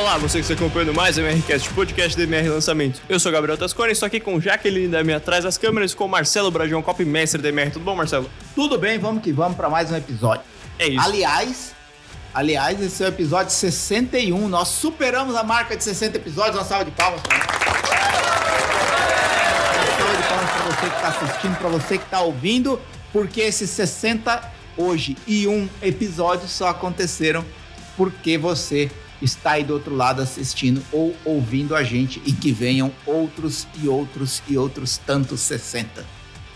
Olá, você que está acompanhando mais o MRCast, podcast do MR Lançamento. Eu sou Gabriel Tascone, estou aqui com Jaqueline da minha Atrás das Câmeras, com Marcelo Brajão, copy mestre da MR. Tudo bom, Marcelo? Tudo bem, vamos que vamos para mais um episódio. É isso. Aliás, esse é o episódio 61. Nós superamos a marca de 60 episódios. Uma salva de palmas para você que está assistindo, para você que está ouvindo, porque esses 61 episódios só aconteceram porque você está aí do outro lado assistindo ou ouvindo a gente, e que venham outros e outros e outros tantos 60.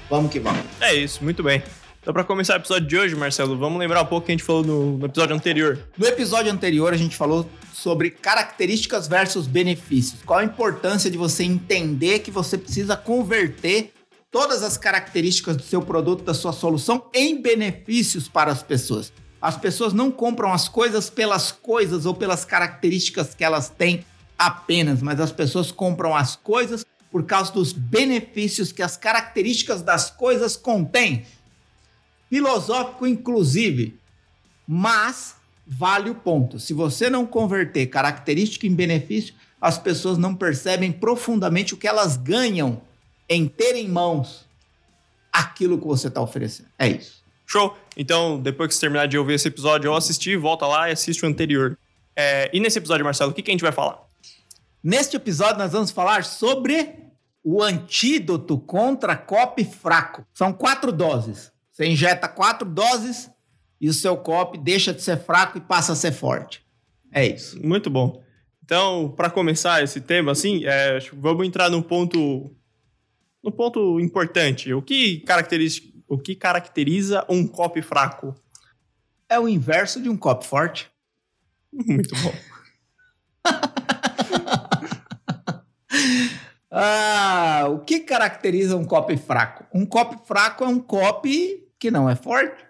Vamos que vamos. É isso, muito bem. Então, para começar o episódio de hoje, Marcelo, vamos lembrar um pouco o que a gente falou no episódio anterior. No episódio anterior, a gente falou sobre características versus benefícios. Qual a importância de você entender que você precisa converter todas as características do seu produto, da sua solução, em benefícios para as pessoas. As pessoas não compram as coisas pelas coisas ou pelas características que elas têm apenas, mas as pessoas compram as coisas por causa dos benefícios que as características das coisas contêm. Filosófico, inclusive, mas vale o ponto. Se você não converter característica em benefício, as pessoas não percebem profundamente o que elas ganham em ter em mãos aquilo que você está oferecendo. É isso. Show! Então, depois que você terminar de ouvir esse episódio ou assistir, volta lá e assiste o anterior. E nesse episódio, Marcelo, o que a gente vai falar? Neste episódio, nós vamos falar sobre o antídoto contra copy fraco. São 4 doses. Você injeta 4 doses e o seu copy deixa de ser fraco e passa a ser forte. É isso. Muito bom. Então, para começar esse tema, assim, vamos entrar num ponto importante. O que caracteriza um copy fraco? É o inverso de um copy forte. Muito bom. O que caracteriza um copy fraco? Um copy fraco é um copy que não é forte.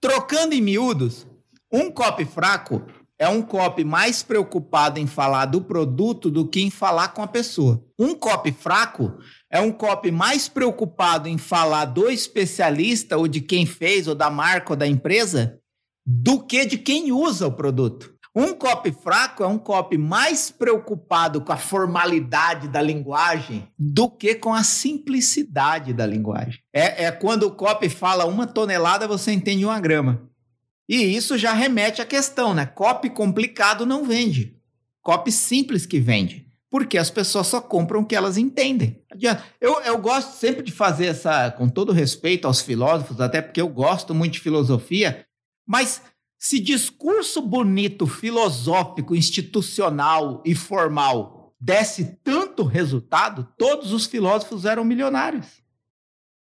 Trocando em miúdos, um copy fraco é um copy mais preocupado em falar do produto do que em falar com a pessoa. Um copy fraco é um copy mais preocupado em falar do especialista ou de quem fez, ou da marca ou da empresa, do que de quem usa o produto. Um copy fraco é um copy mais preocupado com a formalidade da linguagem do que com a simplicidade da linguagem. É quando o copy fala 1 tonelada, você entende 1 grama. E isso já remete à questão, né? Copy complicado não vende. Copy simples que vende. Porque as pessoas só compram o que elas entendem. Eu gosto sempre de fazer essa, com todo respeito aos filósofos, até porque eu gosto muito de filosofia, mas... se discurso bonito, filosófico, institucional e formal desse tanto resultado, todos os filósofos eram milionários.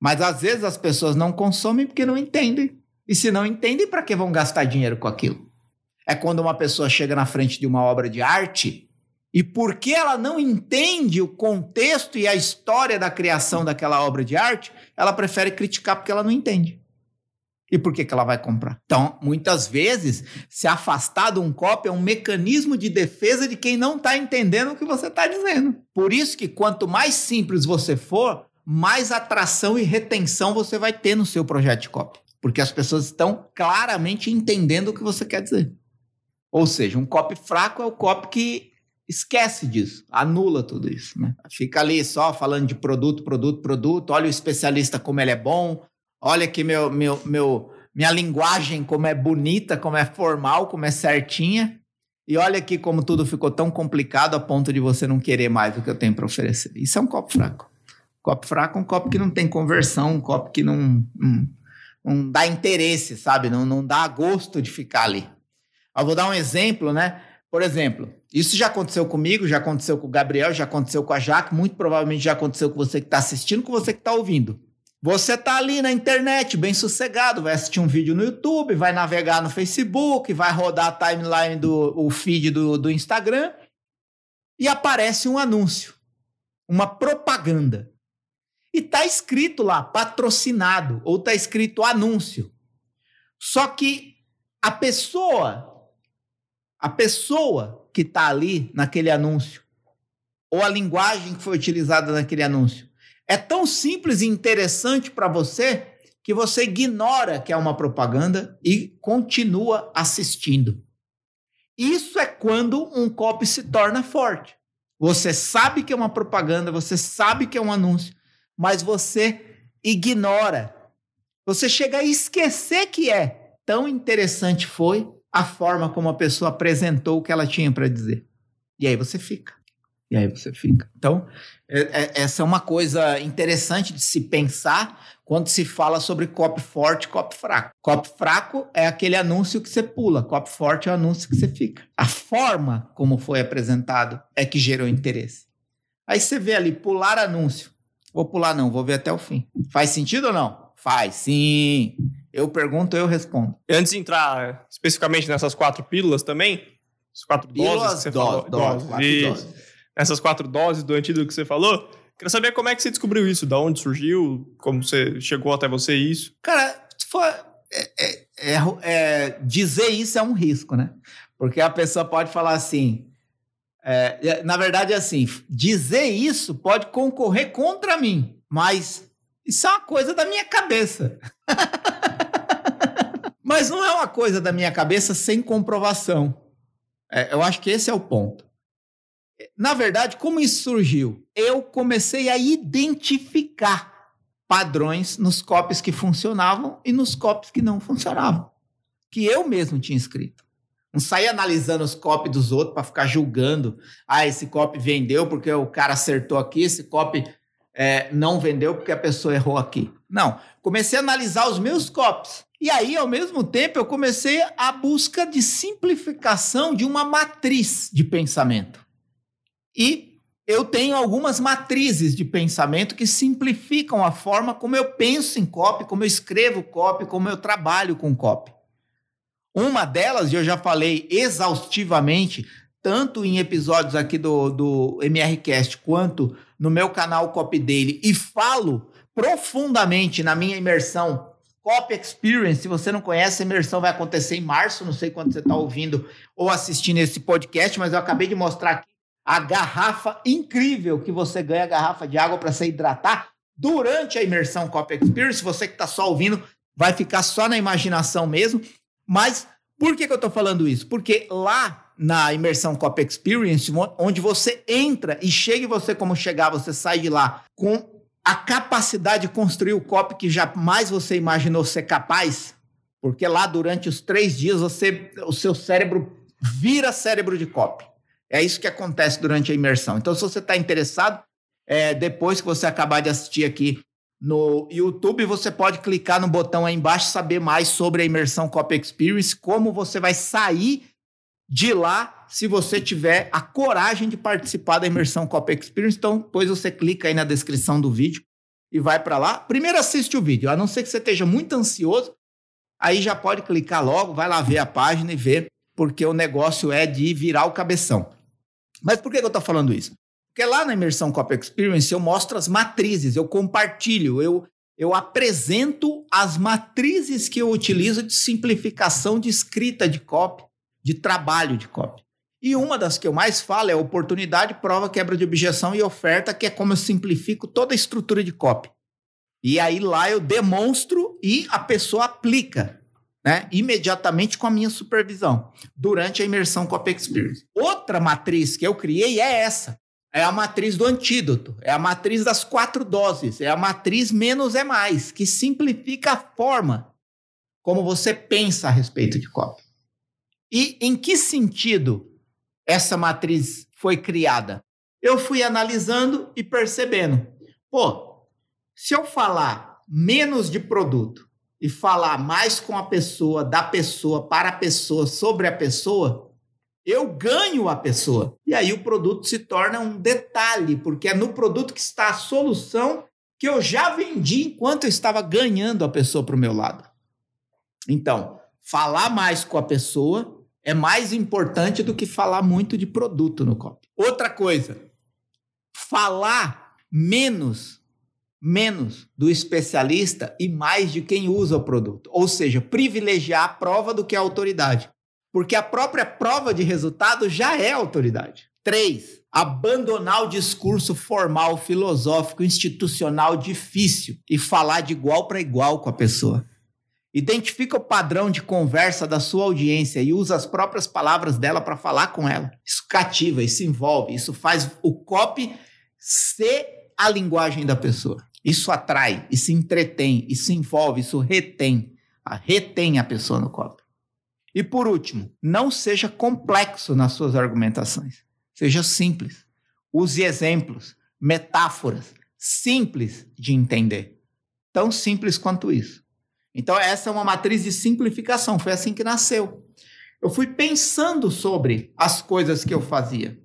Mas às vezes as pessoas não consomem porque não entendem. E se não entendem, para que vão gastar dinheiro com aquilo? É quando uma pessoa chega na frente de uma obra de arte e, porque ela não entende o contexto e a história da criação daquela obra de arte, ela prefere criticar porque ela não entende. E por que ela vai comprar? Então, muitas vezes, se afastar de um copy é um mecanismo de defesa de quem não está entendendo o que você está dizendo. Por isso que quanto mais simples você for, mais atração e retenção você vai ter no seu projeto de copy. Porque as pessoas estão claramente entendendo o que você quer dizer. Ou seja, um copy fraco é o copy que esquece disso, anula tudo isso, né? Fica ali só falando de produto, olha o especialista como ele é bom... olha aqui minha linguagem, como é bonita, como é formal, como é certinha. E olha aqui como tudo ficou tão complicado a ponto de você não querer mais o que eu tenho para oferecer. Isso é um copy fraco. Copy fraco é um copy que não tem conversão, um copy que não dá interesse, sabe? Não dá gosto de ficar ali. Eu vou dar um exemplo, né? Por exemplo, isso já aconteceu comigo, já aconteceu com o Gabriel, já aconteceu com a Jaque, muito provavelmente já aconteceu com você que está assistindo, com você que está ouvindo. Você tá ali na internet, bem sossegado, vai assistir um vídeo no YouTube, vai navegar no Facebook, vai rodar a timeline, o feed do Instagram, e aparece um anúncio, uma propaganda. E tá escrito lá, patrocinado, ou tá escrito anúncio. Só que a pessoa que tá ali naquele anúncio, ou a linguagem que foi utilizada naquele anúncio, é tão simples e interessante para você que que você ignora que é uma propaganda e continua assistindo. Isso é quando um copy se torna forte. Você sabe que é uma propaganda, você sabe que é um anúncio, mas você ignora. Você chega a esquecer que é. Tão interessante foi a forma como a pessoa apresentou o que ela tinha para dizer. E aí você fica. Então, essa é uma coisa interessante de se pensar quando se fala sobre copy forte e copy fraco. Copy fraco é aquele anúncio que você pula. Copy forte é o anúncio que você fica. A forma como foi apresentado é que gerou interesse. Aí você vê ali, pular anúncio. Vou pular não, vou ver até o fim. Faz sentido ou não? Faz, sim. Eu pergunto, eu respondo. Antes de entrar especificamente nessas 4 pílulas também, as 4 doses que você falou. Doses. Essas 4 doses do antídoto que você falou, queria saber como é que você descobriu isso, de onde surgiu, como você chegou até você isso. Cara, dizer isso é um risco, né? Porque a pessoa pode falar assim, na verdade é assim, dizer isso pode concorrer contra mim, mas isso é uma coisa da minha cabeça. Mas não é uma coisa da minha cabeça sem comprovação. Eu acho que esse é o ponto. Na verdade, como isso surgiu? Eu comecei a identificar padrões nos copies que funcionavam e nos copies que não funcionavam, que eu mesmo tinha escrito. Não saí analisando os copies dos outros para ficar julgando. Ah, esse copy vendeu porque o cara acertou aqui, esse copy não vendeu porque a pessoa errou aqui. Não, comecei a analisar os meus copies. E aí, ao mesmo tempo, eu comecei a busca de simplificação de uma matriz de pensamento. E eu tenho algumas matrizes de pensamento que simplificam a forma como eu penso em copy, como eu escrevo copy, como eu trabalho com copy. Uma delas, e eu já falei exaustivamente, tanto em episódios aqui do MRCast, quanto no meu canal Copy Daily, e falo profundamente na minha imersão Copy Experience. Se você não conhece, a imersão vai acontecer em março, não sei quando você está ouvindo ou assistindo esse podcast, mas eu acabei de mostrar aqui a garrafa incrível que você ganha, a garrafa de água para se hidratar durante a imersão Copy Experience. Você que está só ouvindo vai ficar só na imaginação mesmo. Mas por que eu estou falando isso? Porque lá na imersão Copy Experience, onde você entra e chega, e você como chegar, você sai de lá com a capacidade de construir o copy que jamais você imaginou ser capaz, porque lá durante os 3 dias o seu cérebro vira cérebro de copy. É isso que acontece durante a imersão. Então, se você está interessado, depois que você acabar de assistir aqui no YouTube, você pode clicar no botão aí embaixo e saber mais sobre a imersão Copy Experience, como você vai sair de lá se você tiver a coragem de participar da imersão Copy Experience. Então, depois você clica aí na descrição do vídeo e vai para lá. Primeiro assiste o vídeo, a não ser que você esteja muito ansioso, aí já pode clicar logo, vai lá ver a página e ver, porque o negócio é de virar o cabeção. Mas por que eu estou falando isso? Porque lá na imersão Copy Experience eu mostro as matrizes, eu compartilho, eu apresento as matrizes que eu utilizo de simplificação de escrita de copy, de trabalho de copy. E uma das que eu mais falo é oportunidade, prova, quebra de objeção e oferta, que é como eu simplifico toda a estrutura de copy. E aí lá eu demonstro e a pessoa aplica, né, imediatamente com a minha supervisão, durante a imersão Copy Experience. Outra matriz que eu criei é essa, é a matriz do antídoto, é a matriz das 4 doses, é a matriz menos é mais, que simplifica a forma como você pensa a respeito de copy. E em que sentido essa matriz foi criada? Eu fui analisando e percebendo, se eu falar menos de produto e falar mais com a pessoa, da pessoa, para a pessoa, sobre a pessoa, eu ganho a pessoa. E aí o produto se torna um detalhe, porque é no produto que está a solução que eu já vendi enquanto eu estava ganhando a pessoa para o meu lado. Então, falar mais com a pessoa é mais importante do que falar muito de produto no copy. Outra coisa, falar menos do especialista e mais de quem usa o produto. Ou seja, privilegiar a prova do que a autoridade. Porque a própria prova de resultado já é autoridade. 3. Abandonar o discurso formal, filosófico, institucional difícil e falar de igual para igual com a pessoa. Identifica o padrão de conversa da sua audiência e usa as próprias palavras dela para falar com ela. Isso cativa, isso envolve, isso faz o copy ser a linguagem da pessoa. Isso atrai, isso entretém, isso envolve, isso retém. Retém a pessoa no copy. E por último, não seja complexo nas suas argumentações. Seja simples. Use exemplos, metáforas, simples de entender. Tão simples quanto isso. Então essa é uma matriz de simplificação, foi assim que nasceu. Eu fui pensando sobre as coisas que eu fazia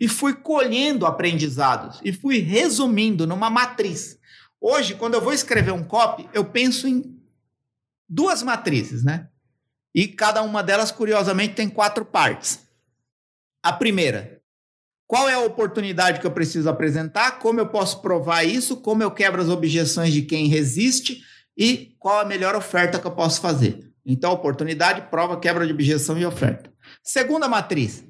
e fui colhendo aprendizados e fui resumindo numa matriz. Hoje, quando eu vou escrever um copy, eu penso em duas matrizes, né? E cada uma delas, curiosamente, tem 4 partes. A primeira, qual é a oportunidade que eu preciso apresentar, como eu posso provar isso, como eu quebro as objeções de quem resiste e qual a melhor oferta que eu posso fazer. Então, oportunidade, prova, quebra de objeção e oferta. Segunda matriz,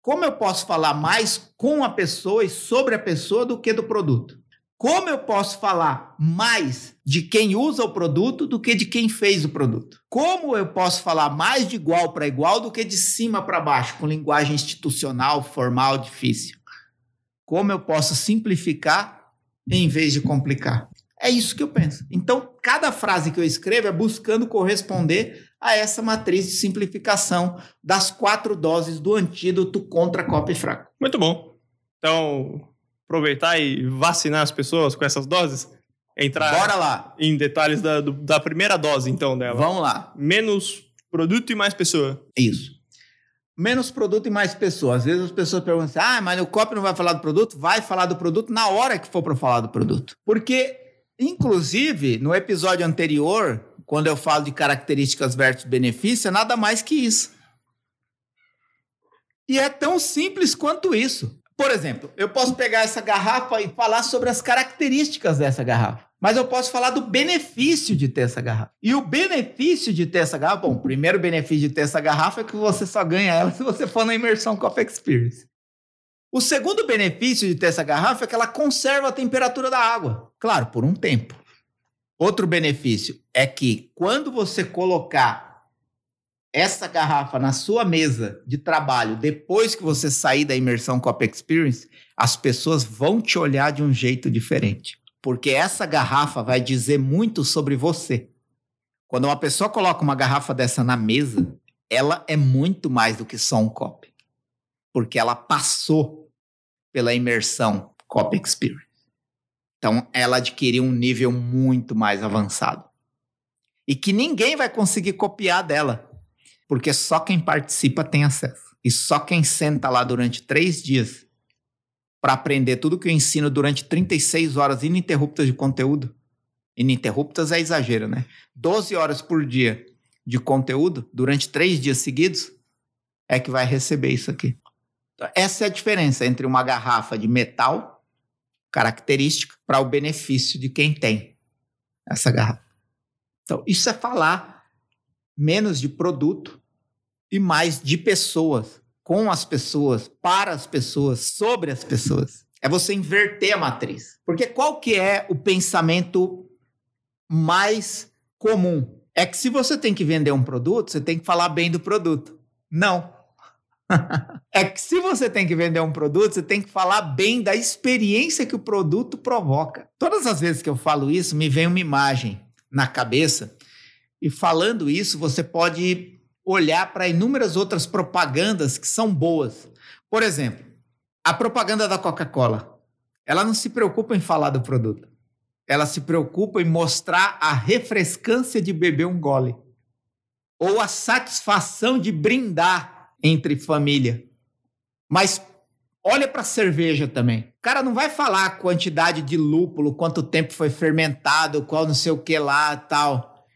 como eu posso falar mais com a pessoa e sobre a pessoa do que do produto? Como eu posso falar mais de quem usa o produto do que de quem fez o produto? Como eu posso falar mais de igual para igual do que de cima para baixo, com linguagem institucional, formal, difícil? Como eu posso simplificar em vez de complicar? É isso que eu penso. Então, cada frase que eu escrevo é buscando corresponder a essa matriz de simplificação das 4 doses do antídoto contra copy fraco. Muito bom. Então, aproveitar e vacinar as pessoas com essas doses? Entrar Bora lá. Em detalhes da primeira dose, então, dela. Vamos lá. Menos produto e mais pessoa. Isso. Menos produto e mais pessoa. Às vezes as pessoas perguntam assim, mas o copy não vai falar do produto? Vai falar do produto na hora que for para falar do produto. Porque... Inclusive, no episódio anterior, quando eu falo de características versus benefício, é nada mais que isso. E é tão simples quanto isso. Por exemplo, eu posso pegar essa garrafa e falar sobre as características dessa garrafa. Mas eu posso falar do benefício de ter essa garrafa. E o benefício de ter essa garrafa... Bom, o primeiro benefício de ter essa garrafa é que você só ganha ela se você for na imersão Copy Experience. O segundo benefício de ter essa garrafa é que ela conserva a temperatura da água. Claro, por um tempo. Outro benefício é que quando você colocar essa garrafa na sua mesa de trabalho, depois que você sair da imersão Copy Experience, as pessoas vão te olhar de um jeito diferente. Porque essa garrafa vai dizer muito sobre você. Quando uma pessoa coloca uma garrafa dessa na mesa, ela é muito mais do que só um copy. Porque ela passou pela imersão Copy Experience. Então, ela adquiriu um nível muito mais avançado. E que ninguém vai conseguir copiar dela, porque só quem participa tem acesso. E só quem senta lá durante 3 dias para aprender tudo que eu ensino durante 36 horas ininterruptas de conteúdo. Ininterruptas é exagero, né? 12 horas por dia de conteúdo durante 3 dias seguidos é que vai receber isso aqui. Essa é a diferença entre uma garrafa de metal, característica, para o benefício de quem tem essa garrafa. Então, isso é falar menos de produto e mais de pessoas, com as pessoas, para as pessoas, sobre as pessoas. É você inverter a matriz. Porque qual que é o pensamento mais comum? É que se você tem que vender um produto, você tem que falar bem do produto. Não. É que se você tem que vender um produto, você tem que falar bem da experiência que o produto provoca. Todas as vezes que eu falo isso, me vem uma imagem na cabeça. E falando isso, você pode olhar para inúmeras outras propagandas que são boas. Por exemplo, a propaganda da Coca-Cola. Ela não se preocupa em falar do produto. Ela se preocupa em mostrar a refrescância de beber um gole. Ou a satisfação de brindar entre família. Mas olha para a cerveja também. O cara não vai falar a quantidade de lúpulo, quanto tempo foi fermentado, qual não sei o que lá, tal.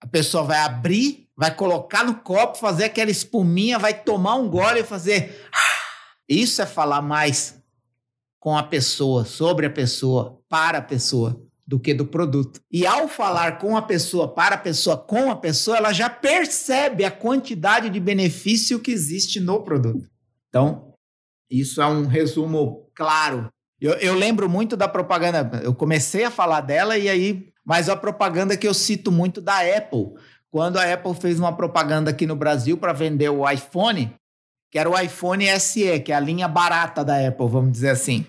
A pessoa vai abrir, vai colocar no copo, fazer aquela espuminha, vai tomar um gole e fazer... Isso é falar mais com a pessoa, sobre a pessoa, para a pessoa, do que do produto. E ao falar com a pessoa, para a pessoa, com a pessoa, ela já percebe a quantidade de benefício que existe no produto. Então, Isso é um resumo claro. Eu lembro muito da propaganda, eu comecei a falar dela e aí... Mas a propaganda que eu cito muito da Apple, quando a Apple fez uma propaganda aqui no Brasil para vender o iPhone, que era o iPhone SE, que é a linha barata da Apple, vamos dizer assim.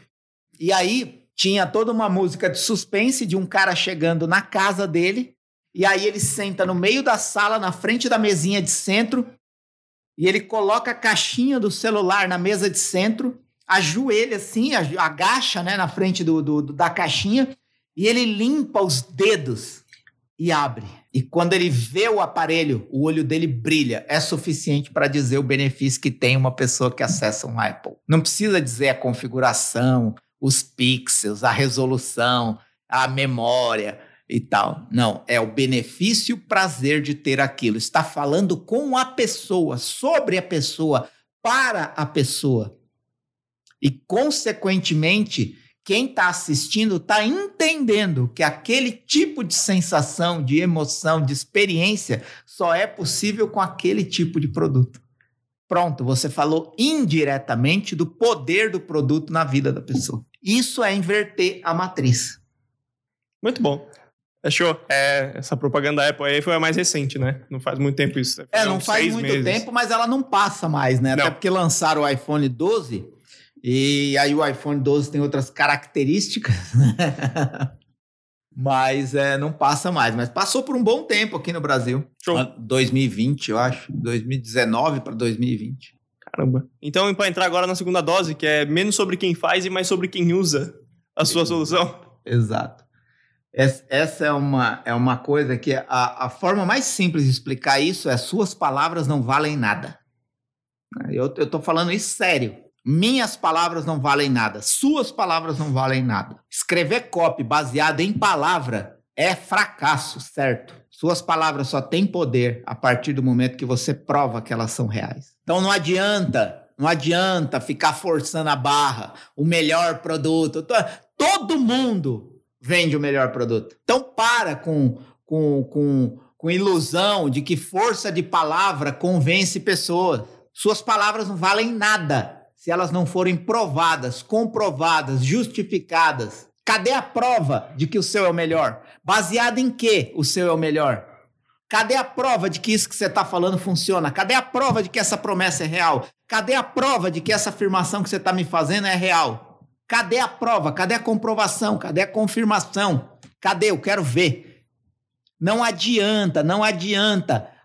E aí tinha toda uma música de suspense de um cara chegando na casa dele, e aí ele senta no meio da sala, na frente da mesinha de centro, e ele coloca a caixinha do celular na mesa de centro, ajoelha assim, agacha, né, na frente da caixinha, e ele limpa os dedos e abre. E quando ele vê o aparelho, o olho dele brilha. É suficiente para dizer o benefício que tem uma pessoa que acessa um Apple. Não precisa dizer a configuração, os pixels, a resolução, a memória e tal. Não, é o benefício e o prazer de ter aquilo. Está falando com a pessoa, sobre a pessoa, para a pessoa. E, consequentemente... Quem está assistindo está entendendo que aquele tipo de sensação, de emoção, de experiência só é possível com aquele tipo de produto. Pronto, você falou indiretamente do poder do produto na vida da pessoa. Isso é inverter a matriz. Muito bom. Achou? Essa propaganda da Apple aí foi a mais recente, né? Não faz muito tempo isso. Não faz muito tempo, mas ela não passa mais, né? Não. Até porque lançaram o iPhone 12... E aí o iPhone 12 tem outras características, mas não passa mais. Mas passou por um bom tempo aqui no Brasil. Show. 2020, eu acho. 2019 para 2020. Caramba. Então, para entrar agora na segunda dose, que é menos sobre quem faz e mais sobre quem usa a sua solução. Exato. Essa é uma coisa que a forma mais simples de explicar isso é suas palavras não valem nada. Eu estou falando isso sério. Minhas palavras não valem nada. Suas palavras não valem nada. Escrever copy baseado em palavra é fracasso, certo? Suas palavras só têm poder a partir do momento que você prova que elas são reais. Então não adianta ficar forçando a barra. O melhor produto. Todo mundo vende o melhor produto. Então para com ilusão de que força de palavra convence pessoas. Suas palavras não valem nada. Se elas não forem provadas, comprovadas, justificadas. Cadê a prova de que o seu é o melhor? Baseado em que o seu é o melhor? Cadê a prova de que isso que você está falando funciona? Cadê a prova de que essa promessa é real? Cadê a prova de que essa afirmação que você está me fazendo é real? Cadê a prova? Cadê a comprovação? Cadê a confirmação? Cadê? Eu quero ver. Não adianta.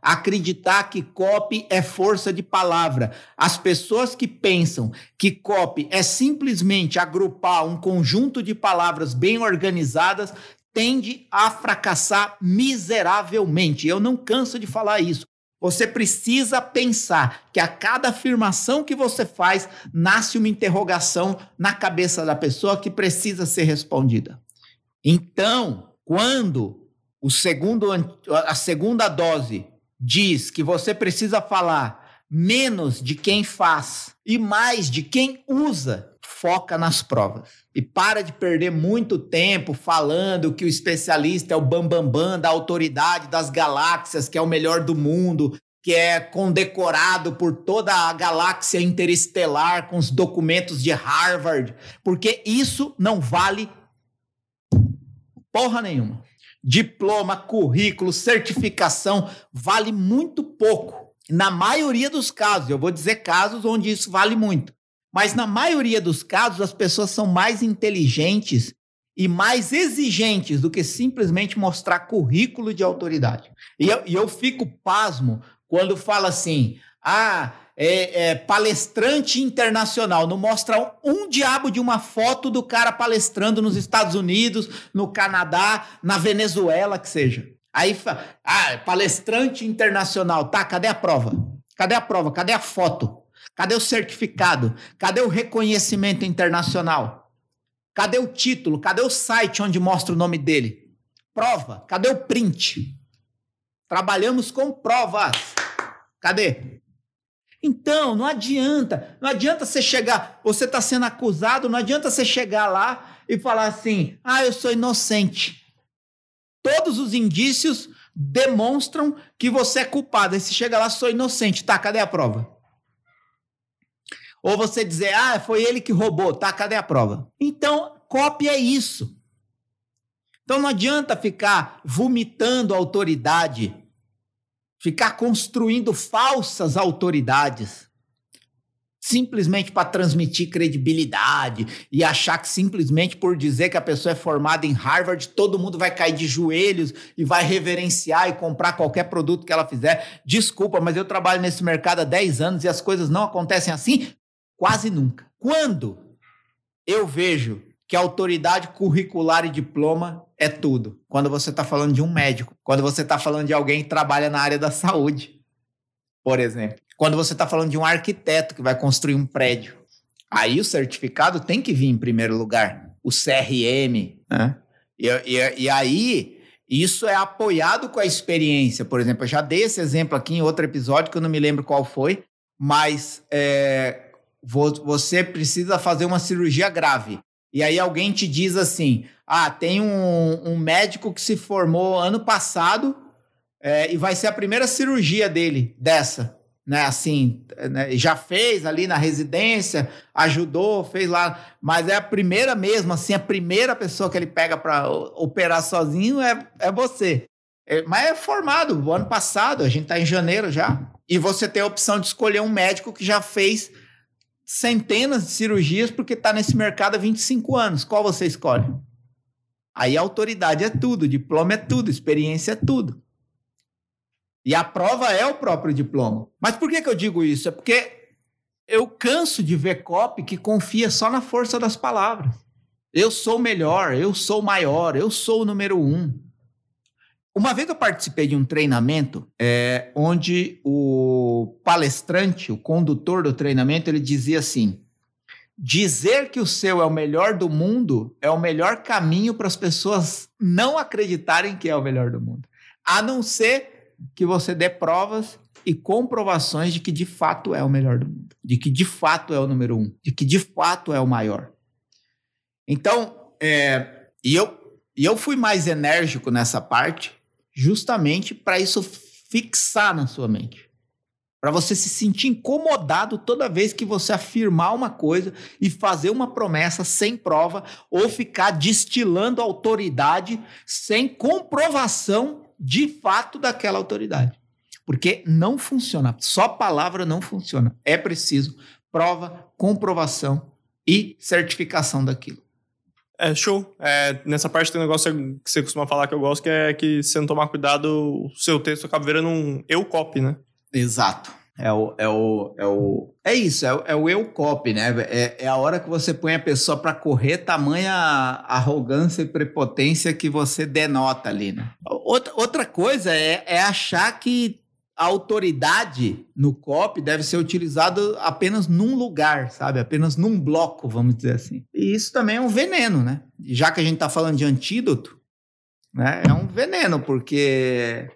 Acreditar que copy é força de palavra. As pessoas que pensam que copy é simplesmente agrupar um conjunto de palavras bem organizadas tende a fracassar miseravelmente. Eu não canso de falar isso. Você precisa pensar que a cada afirmação que você faz nasce uma interrogação na cabeça da pessoa que precisa ser respondida. Então, quando a segunda dose diz que você precisa falar menos de quem faz e mais de quem usa, foca nas provas. E para de perder muito tempo falando que o especialista é o bambambam da autoridade das galáxias, que é o melhor do mundo, que é condecorado por toda a galáxia interestelar com os documentos de Harvard, porque isso não vale porra nenhuma. Diploma, currículo, certificação, vale muito pouco. Na maioria dos casos, eu vou dizer casos onde isso vale muito, mas na maioria dos casos as pessoas são mais inteligentes e mais exigentes do que simplesmente mostrar currículo de autoridade. E eu fico pasmo quando fala assim, palestrante internacional, não mostra um diabo de uma foto do cara palestrando nos Estados Unidos, no Canadá, na Venezuela, que seja. Aí, palestrante internacional, tá, cadê a prova? Cadê a foto? Cadê o certificado? Cadê o reconhecimento internacional? Cadê o título? Cadê o site onde mostra o nome dele? Prova, cadê o print? Trabalhamos com provas. Cadê? Então, não adianta você chegar, você está sendo acusado, não adianta você chegar lá e falar assim, eu sou inocente. Todos os indícios demonstram que você é culpado, aí você chega lá, sou inocente, tá, cadê a prova? Ou você dizer, ah, foi ele que roubou, tá, cadê a prova? Então, cópia é isso. Então, não adianta ficar vomitando autoridade, ficar construindo falsas autoridades, simplesmente para transmitir credibilidade e achar que simplesmente por dizer que a pessoa é formada em Harvard, todo mundo vai cair de joelhos e vai reverenciar e comprar qualquer produto que ela fizer. Desculpa, mas eu trabalho nesse mercado há 10 anos e as coisas não acontecem assim quase nunca. Quando eu vejo que autoridade curricular e diploma é tudo, quando você está falando de um médico, quando você está falando de alguém que trabalha na área da saúde, por exemplo, quando você está falando de um arquiteto que vai construir um prédio, aí o certificado tem que vir em primeiro lugar, o CRM, né? E aí isso é apoiado com a experiência, por exemplo, eu já dei esse exemplo aqui em outro episódio que eu não me lembro qual foi, mas você precisa fazer uma cirurgia grave. E aí alguém te diz assim, ah, tem um médico que se formou ano passado e vai ser a primeira cirurgia dele, dessa, né, assim, né, já fez ali na residência, ajudou, fez lá, mas é a primeira mesmo, assim, a primeira pessoa que ele pega para operar sozinho é você. Mas é formado, o ano passado, a gente está em janeiro já, e você tem a opção de escolher um médico que já fez centenas de cirurgias porque está nesse mercado há 25 anos. Qual você escolhe? Aí a autoridade é tudo, diploma é tudo, experiência é tudo. E a prova é o próprio diploma. Mas por que eu digo isso? É porque eu canso de ver copy que confia só na força das palavras. Eu sou melhor, eu sou maior, eu sou o número 1. Uma vez eu participei de um treinamento onde o palestrante, o condutor do treinamento, ele dizia assim, dizer que o seu é o melhor do mundo é o melhor caminho para as pessoas não acreditarem que é o melhor do mundo, a não ser que você dê provas e comprovações de que de fato é o melhor do mundo, de que de fato é o número 1, de que de fato é o maior. Então, eu fui mais enérgico nessa parte, justamente para isso fixar na sua mente. Para você se sentir incomodado toda vez que você afirmar uma coisa e fazer uma promessa sem prova ou ficar destilando autoridade sem comprovação de fato daquela autoridade. Porque não funciona. Só palavra não funciona. É preciso prova, comprovação e certificação daquilo. É, show. Nessa parte tem um negócio que você costuma falar que eu gosto, que é que se não tomar cuidado, o seu texto acaba virando um eu copy, né? Exato. É o eu copy, né? É a hora que você põe a pessoa para correr, tamanha arrogância e prepotência que você denota ali, né? Outra coisa é achar que a autoridade no copy deve ser utilizada apenas num lugar, sabe? Apenas num bloco, vamos dizer assim. E isso também é um veneno, né? Já que a gente está falando de antídoto, né? É um veneno, porque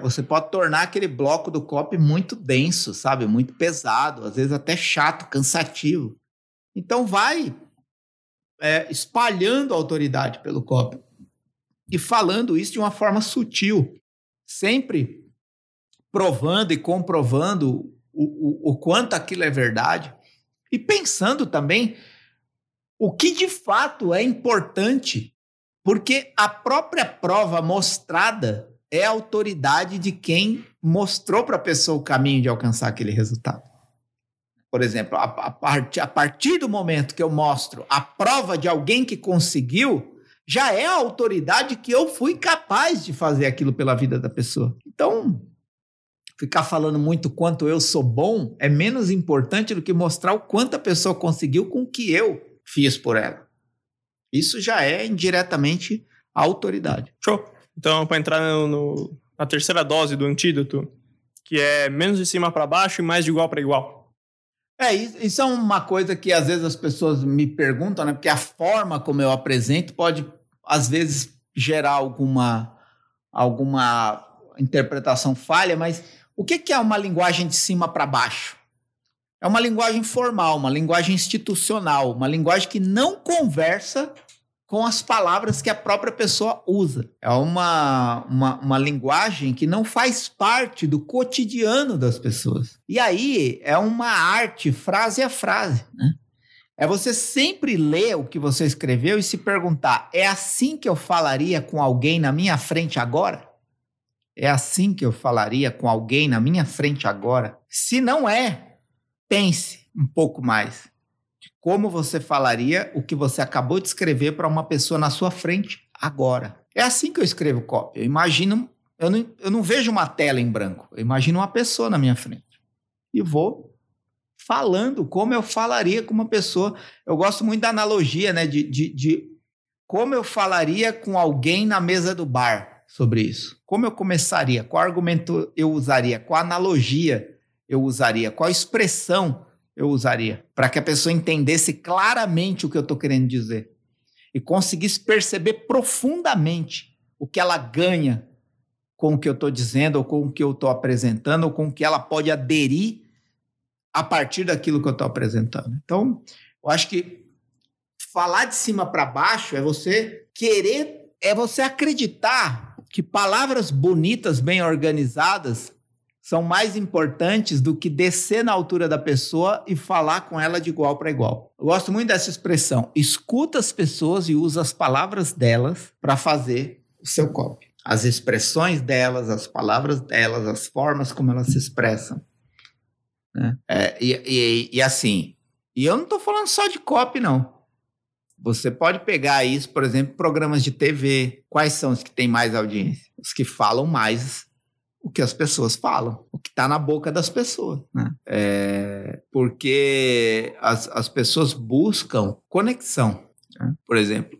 você pode tornar aquele bloco do copy muito denso, sabe? Muito pesado, às vezes até chato, cansativo. Então vai espalhando a autoridade pelo copy e falando isso de uma forma sutil, sempre provando e comprovando o quanto aquilo é verdade e pensando também o que de fato é importante, porque a própria prova mostrada é a autoridade de quem mostrou para a pessoa o caminho de alcançar aquele resultado. Por exemplo, a partir do momento que eu mostro a prova de alguém que conseguiu, já é a autoridade que eu fui capaz de fazer aquilo pela vida da pessoa. Então, ficar falando muito quanto eu sou bom é menos importante do que mostrar o quanto a pessoa conseguiu com o que eu fiz por ela. Isso já é indiretamente a autoridade. Show. Então, para entrar na terceira dose do antídoto, que é menos de cima para baixo e mais de igual para igual. Isso é uma coisa que às vezes as pessoas me perguntam, né? Porque a forma como eu apresento pode, às vezes, gerar alguma interpretação falha, mas o que é uma linguagem de cima para baixo? É uma linguagem formal, uma linguagem institucional, uma linguagem que não conversa com as palavras que a própria pessoa usa. É uma linguagem que não faz parte do cotidiano das pessoas. E aí é uma arte, frase a frase, né? É você sempre ler o que você escreveu e se perguntar, é assim que eu falaria com alguém na minha frente agora? É assim que eu falaria com alguém na minha frente agora? Se não é, pense um pouco mais. Como você falaria o que você acabou de escrever para uma pessoa na sua frente agora? É assim que eu escrevo copy. Eu imagino, eu não vejo uma tela em branco. Eu imagino uma pessoa na minha frente. E vou falando como eu falaria com uma pessoa. Eu gosto muito da analogia, né, de como eu falaria com alguém na mesa do bar sobre isso. Como eu começaria? Qual argumento eu usaria? Qual analogia eu usaria? Qual expressão eu usaria, para que a pessoa entendesse claramente o que eu estou querendo dizer e conseguisse perceber profundamente o que ela ganha com o que eu estou dizendo ou com o que eu estou apresentando ou com o que ela pode aderir a partir daquilo que eu estou apresentando. Então, eu acho que falar de cima para baixo é você querer, é você acreditar que palavras bonitas, bem organizadas, são mais importantes do que descer na altura da pessoa e falar com ela de igual para igual. Eu gosto muito dessa expressão. Escuta as pessoas e usa as palavras delas para fazer o seu copy. As expressões delas, as palavras delas, as formas como elas se expressam. Né? E eu não estou falando só de copy, não. Você pode pegar isso, por exemplo, programas de TV. Quais são os que têm mais audiência? Os que falam mais o que as pessoas falam, o que está na boca das pessoas, né? Porque as pessoas buscam conexão, né? Por exemplo,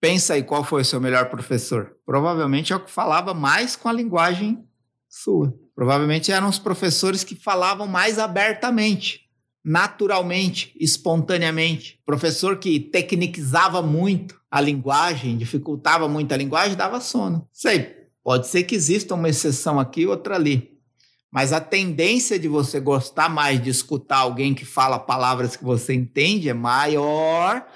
pensa aí qual foi o seu melhor professor. Provavelmente é o que falava mais com a linguagem sua. Provavelmente eram os professores que falavam mais abertamente, naturalmente, espontaneamente. Professor que tecnicizava muito a linguagem, dificultava muito a linguagem, dava sono. Sei. Pode ser que exista uma exceção aqui e outra ali. Mas a tendência de você gostar mais de escutar alguém que fala palavras que você entende é maior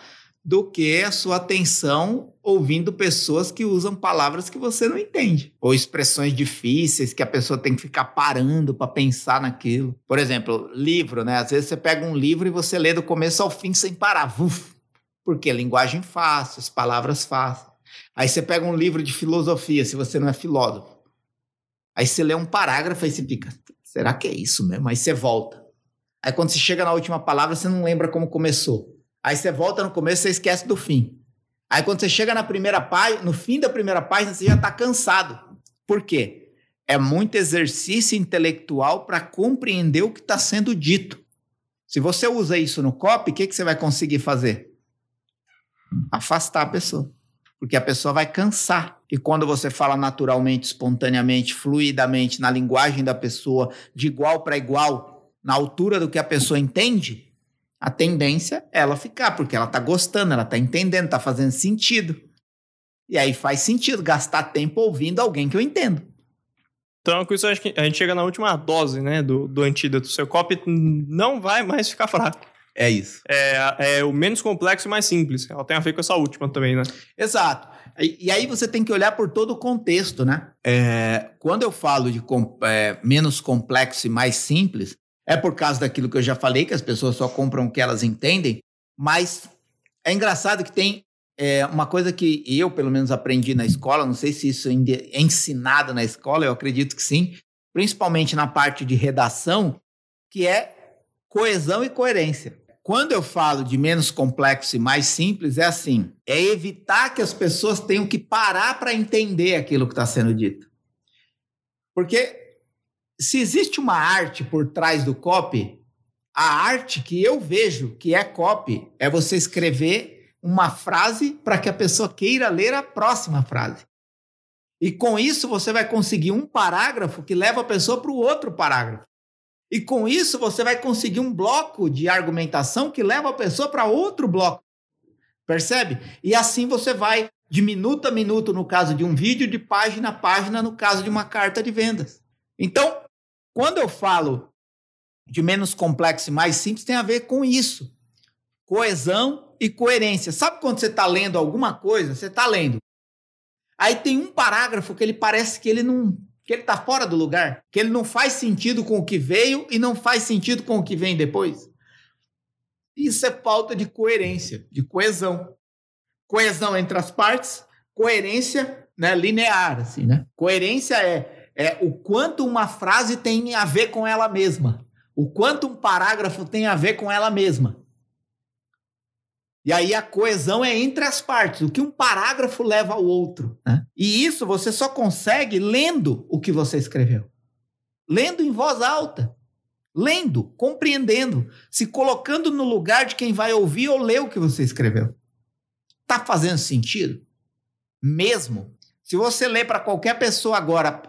do que a sua atenção ouvindo pessoas que usam palavras que você não entende. Ou expressões difíceis que a pessoa tem que ficar parando para pensar naquilo. Por exemplo, livro, né? Às vezes você pega um livro e você lê do começo ao fim sem parar. Uf, porque é linguagem fácil, as palavras fáceis. Aí você pega um livro de filosofia, se você não é filósofo. Aí você lê um parágrafo e você fica, será que é isso mesmo? Aí você volta. Aí quando você chega na última palavra, você não lembra como começou. Aí você volta no começo, você esquece do fim. Aí quando você chega na primeira página, no fim da primeira página, você já está cansado. Por quê? É muito exercício intelectual para compreender o que está sendo dito. Se você usa isso no copy, o que você vai conseguir fazer? Afastar a pessoa. Porque a pessoa vai cansar. E quando você fala naturalmente, espontaneamente, fluidamente, na linguagem da pessoa, de igual para igual, na altura do que a pessoa entende, a tendência é ela ficar, porque ela está gostando, ela está entendendo, está fazendo sentido. E aí faz sentido gastar tempo ouvindo alguém que eu entendo. Então, com isso, acho que a gente chega na última dose, né, do antídoto. Seu copy não vai mais ficar fraco. É isso. É o menos complexo e mais simples. Ela tem a ver com essa última também, né? Exato. E aí você tem que olhar por todo o contexto, né? Quando eu falo de menos complexo e mais simples, é por causa daquilo que eu já falei, que as pessoas só compram o que elas entendem, mas é engraçado que tem uma coisa que eu, pelo menos, aprendi na escola, não sei se isso é ensinado na escola, eu acredito que sim, principalmente na parte de redação, que é coesão e coerência. Quando eu falo de menos complexo e mais simples, é assim, é evitar que as pessoas tenham que parar para entender aquilo que está sendo dito. Porque se existe uma arte por trás do copy, a arte que eu vejo que é copy é você escrever uma frase para que a pessoa queira ler a próxima frase. E com isso você vai conseguir um parágrafo que leva a pessoa para o outro parágrafo. E com isso você vai conseguir um bloco de argumentação que leva a pessoa para outro bloco, percebe? E assim você vai de minuto a minuto no caso de um vídeo, de página a página no caso de uma carta de vendas. Então, quando eu falo de menos complexo e mais simples, tem a ver com isso. coesão e coerência. Sabe quando você está lendo alguma coisa? Você está lendo. Aí tem um parágrafo que ele parece que ele não... que ele está fora do lugar, que ele não faz sentido com o que veio e não faz sentido com o que vem depois. Isso é falta de coerência, de coesão. Coesão entre as partes, coerência, né, linear, assim, né? Coerência é o quanto uma frase tem a ver com ela mesma, o quanto um parágrafo tem a ver com ela mesma. E aí a coesão é entre as partes, o que um parágrafo leva ao outro, né? E isso você só consegue lendo o que você escreveu. Lendo em voz alta. Lendo, compreendendo, se colocando no lugar de quem vai ouvir ou ler o que você escreveu. Tá fazendo sentido? Mesmo. Se você ler para qualquer pessoa agora,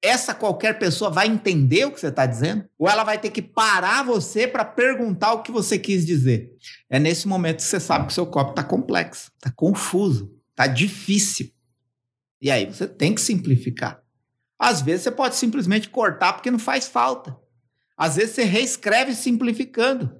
essa qualquer pessoa vai entender o que você está dizendo? Ou ela vai ter que parar você para perguntar o que você quis dizer? É nesse momento que você sabe que seu copy está complexo, está confuso, está difícil. E aí você tem que simplificar. Às vezes você pode simplesmente cortar porque não faz falta. Às vezes você reescreve simplificando.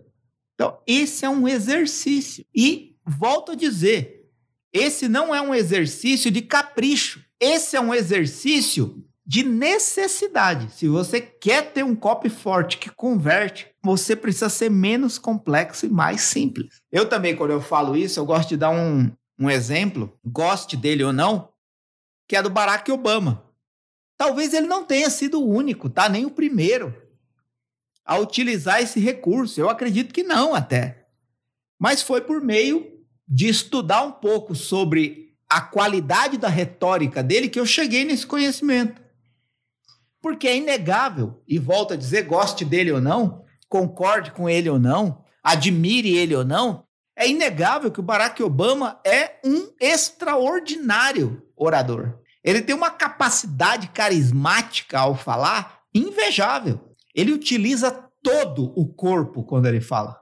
Então, esse é um exercício. E volto a dizer, esse não é um exercício de capricho. Esse é um exercício de necessidade. Se você quer ter um copy forte que converte, você precisa ser menos complexo e mais simples. Eu também, quando eu falo isso, eu gosto de dar um exemplo, goste dele ou não, que é do Barack Obama. Talvez ele não tenha sido o único, tá? Nem o primeiro a utilizar esse recurso. Eu acredito que não até. Mas foi por meio de estudar um pouco sobre a qualidade da retórica dele que eu cheguei nesse conhecimento. Porque é inegável, e volto a dizer, goste dele ou não, concorde com ele ou não, admire ele ou não, é inegável que o Barack Obama é um extraordinário orador. Ele tem uma capacidade carismática ao falar invejável. Ele utiliza todo o corpo quando ele fala.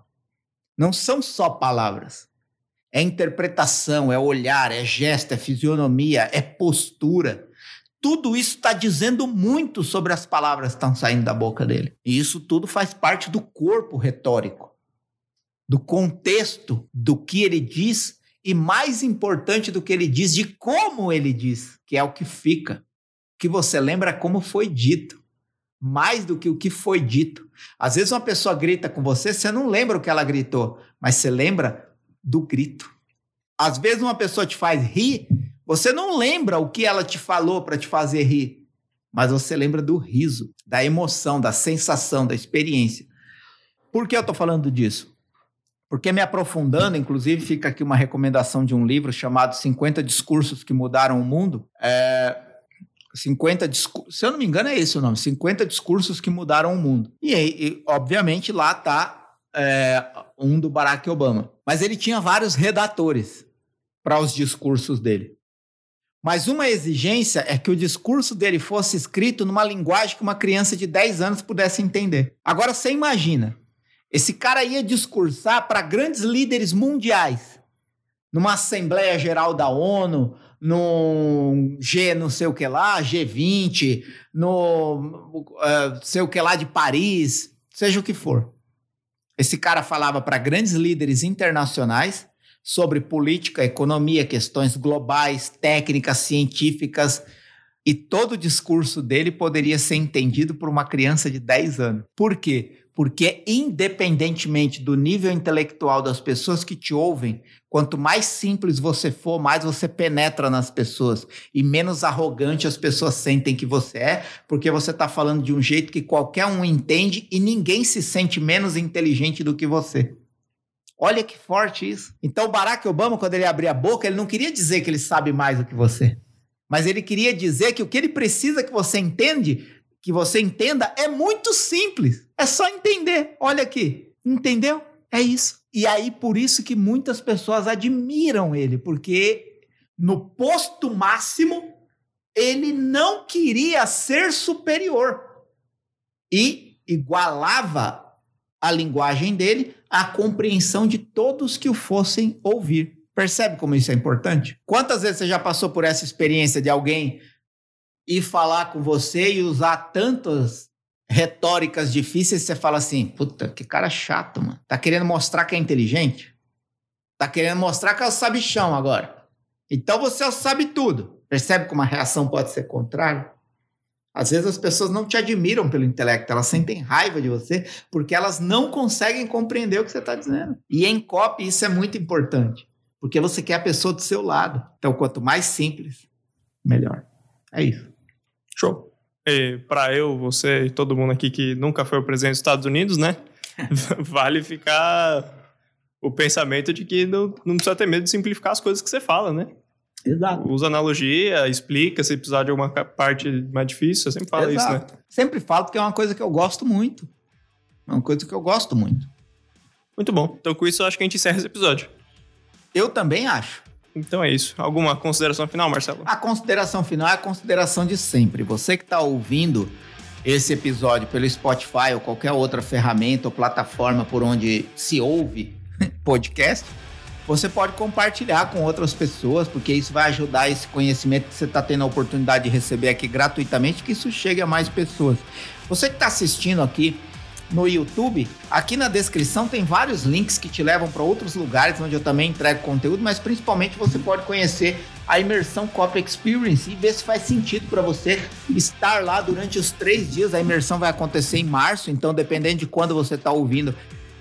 Não são só palavras. É interpretação, é olhar, é gesto, é fisionomia, é postura. Tudo isso está dizendo muito sobre as palavras que estão saindo da boca dele. E isso tudo faz parte do corpo retórico, do contexto do que ele diz e, mais importante do que ele diz, de como ele diz, que é o que fica, que você lembra como foi dito, mais do que o que foi dito. Às vezes uma pessoa grita com você, você não lembra o que ela gritou, mas você lembra do grito. Às vezes uma pessoa te faz rir, você não lembra o que ela te falou para te fazer rir, mas você lembra do riso, da emoção, da sensação, da experiência. Por que eu estou falando disso? Porque me aprofundando, inclusive fica aqui uma recomendação de um livro chamado 50 discursos que mudaram o mundo. 50 discursos, se eu não me engano é esse o nome, 50 discursos que mudaram o mundo. E obviamente lá está um do Barack Obama. Mas ele tinha vários redatores para os discursos dele. Mas uma exigência é que o discurso dele fosse escrito numa linguagem que uma criança de 10 anos pudesse entender. Agora você imagina, esse cara ia discursar para grandes líderes mundiais, numa Assembleia Geral da ONU, no G não sei o que lá, G20, no sei o que lá de Paris, seja o que for. Esse cara falava para grandes líderes internacionais sobre política, economia, questões globais, técnicas, científicas, e todo o discurso dele poderia ser entendido por uma criança de 10 anos. Por quê? Porque independentemente do nível intelectual das pessoas que te ouvem, quanto mais simples você for, mais você penetra nas pessoas e menos arrogante as pessoas sentem que você é, porque você está falando de um jeito que qualquer um entende e ninguém se sente menos inteligente do que você. Olha que forte isso. Então o Barack Obama, quando ele abria a boca, ele não queria dizer que ele sabe mais do que você, mas ele queria dizer que o que ele precisa que você entende... que você entenda, é muito simples. É só entender. Olha aqui. Entendeu? É isso. E aí, por isso que muitas pessoas admiram ele, porque no posto máximo, ele não queria ser superior e igualava a linguagem dele à compreensão de todos que o fossem ouvir. Percebe como isso é importante? Quantas vezes você já passou por essa experiência de alguém... e falar com você e usar tantas retóricas difíceis, você fala assim, puta, que cara chato, mano. Tá querendo mostrar que é inteligente? Tá querendo mostrar que ela sabe chão agora. Então você sabe tudo. Percebe como a reação pode ser contrária? Às vezes as pessoas não te admiram pelo intelecto, elas sentem raiva de você porque elas não conseguem compreender o que você está dizendo. E em copy isso é muito importante, porque você quer a pessoa do seu lado. Então quanto mais simples, melhor. É isso. Show. Para eu, você e todo mundo aqui que nunca foi ao presidente dos Estados Unidos, né? Vale ficar o pensamento de que não precisa ter medo de simplificar as coisas que você fala, né? Exato. Usa analogia, explica se precisar de alguma parte mais difícil. Eu sempre falo isso, né? Sempre falo porque é uma coisa que eu gosto muito. É uma coisa que eu gosto muito. Muito bom. Então com isso eu acho que a gente encerra esse episódio. Eu também acho. Então é isso. Alguma consideração final, Marcelo? A consideração final é a consideração de sempre. Você que está ouvindo esse episódio pelo Spotify ou qualquer outra ferramenta ou plataforma por onde se ouve podcast, você pode compartilhar com outras pessoas, porque isso vai ajudar esse conhecimento que você está tendo a oportunidade de receber aqui gratuitamente, que isso chegue a mais pessoas. Você que está assistindo aqui no YouTube, aqui na descrição tem vários links que te levam para outros lugares onde eu também entrego conteúdo, mas principalmente você pode conhecer a imersão Copy Experience e ver se faz sentido para você estar lá durante os 3 dias. A imersão vai acontecer em março, então dependendo de quando você está ouvindo,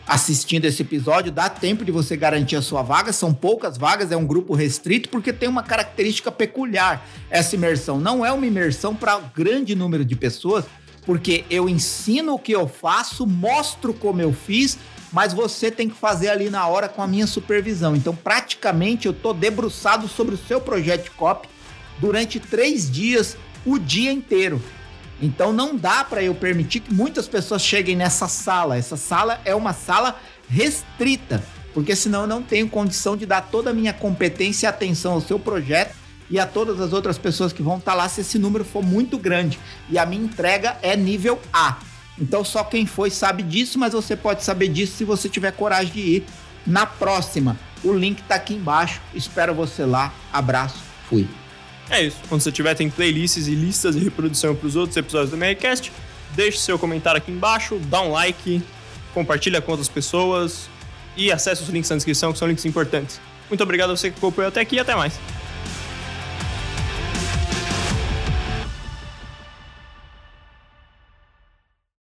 assistindo esse episódio, dá tempo de você garantir a sua vaga. São poucas vagas, é um grupo restrito, porque tem uma característica peculiar essa imersão. Não é uma imersão para um grande número de pessoas, porque eu ensino o que eu faço, mostro como eu fiz, mas você tem que fazer ali na hora com a minha supervisão. Então, praticamente, eu estou debruçado sobre o seu projeto de copy durante 3 dias, o dia inteiro. Então não dá para eu permitir que muitas pessoas cheguem nessa sala. Essa sala é uma sala restrita, porque senão eu não tenho condição de dar toda a minha competência e atenção ao seu projeto e a todas as outras pessoas que vão estar lá se esse número for muito grande. E a minha entrega é nível A. Então só quem foi sabe disso, mas você pode saber disso se você tiver coragem de ir na próxima. O link tá aqui embaixo. Espero você lá. Abraço. Fui. É isso. Quando você tiver, tem playlists e listas de reprodução para os outros episódios do MRCast. Deixe seu comentário aqui embaixo, dá um like, compartilha com outras pessoas e acesse os links na descrição, que são links importantes. Muito obrigado a você que acompanhou até aqui e até mais.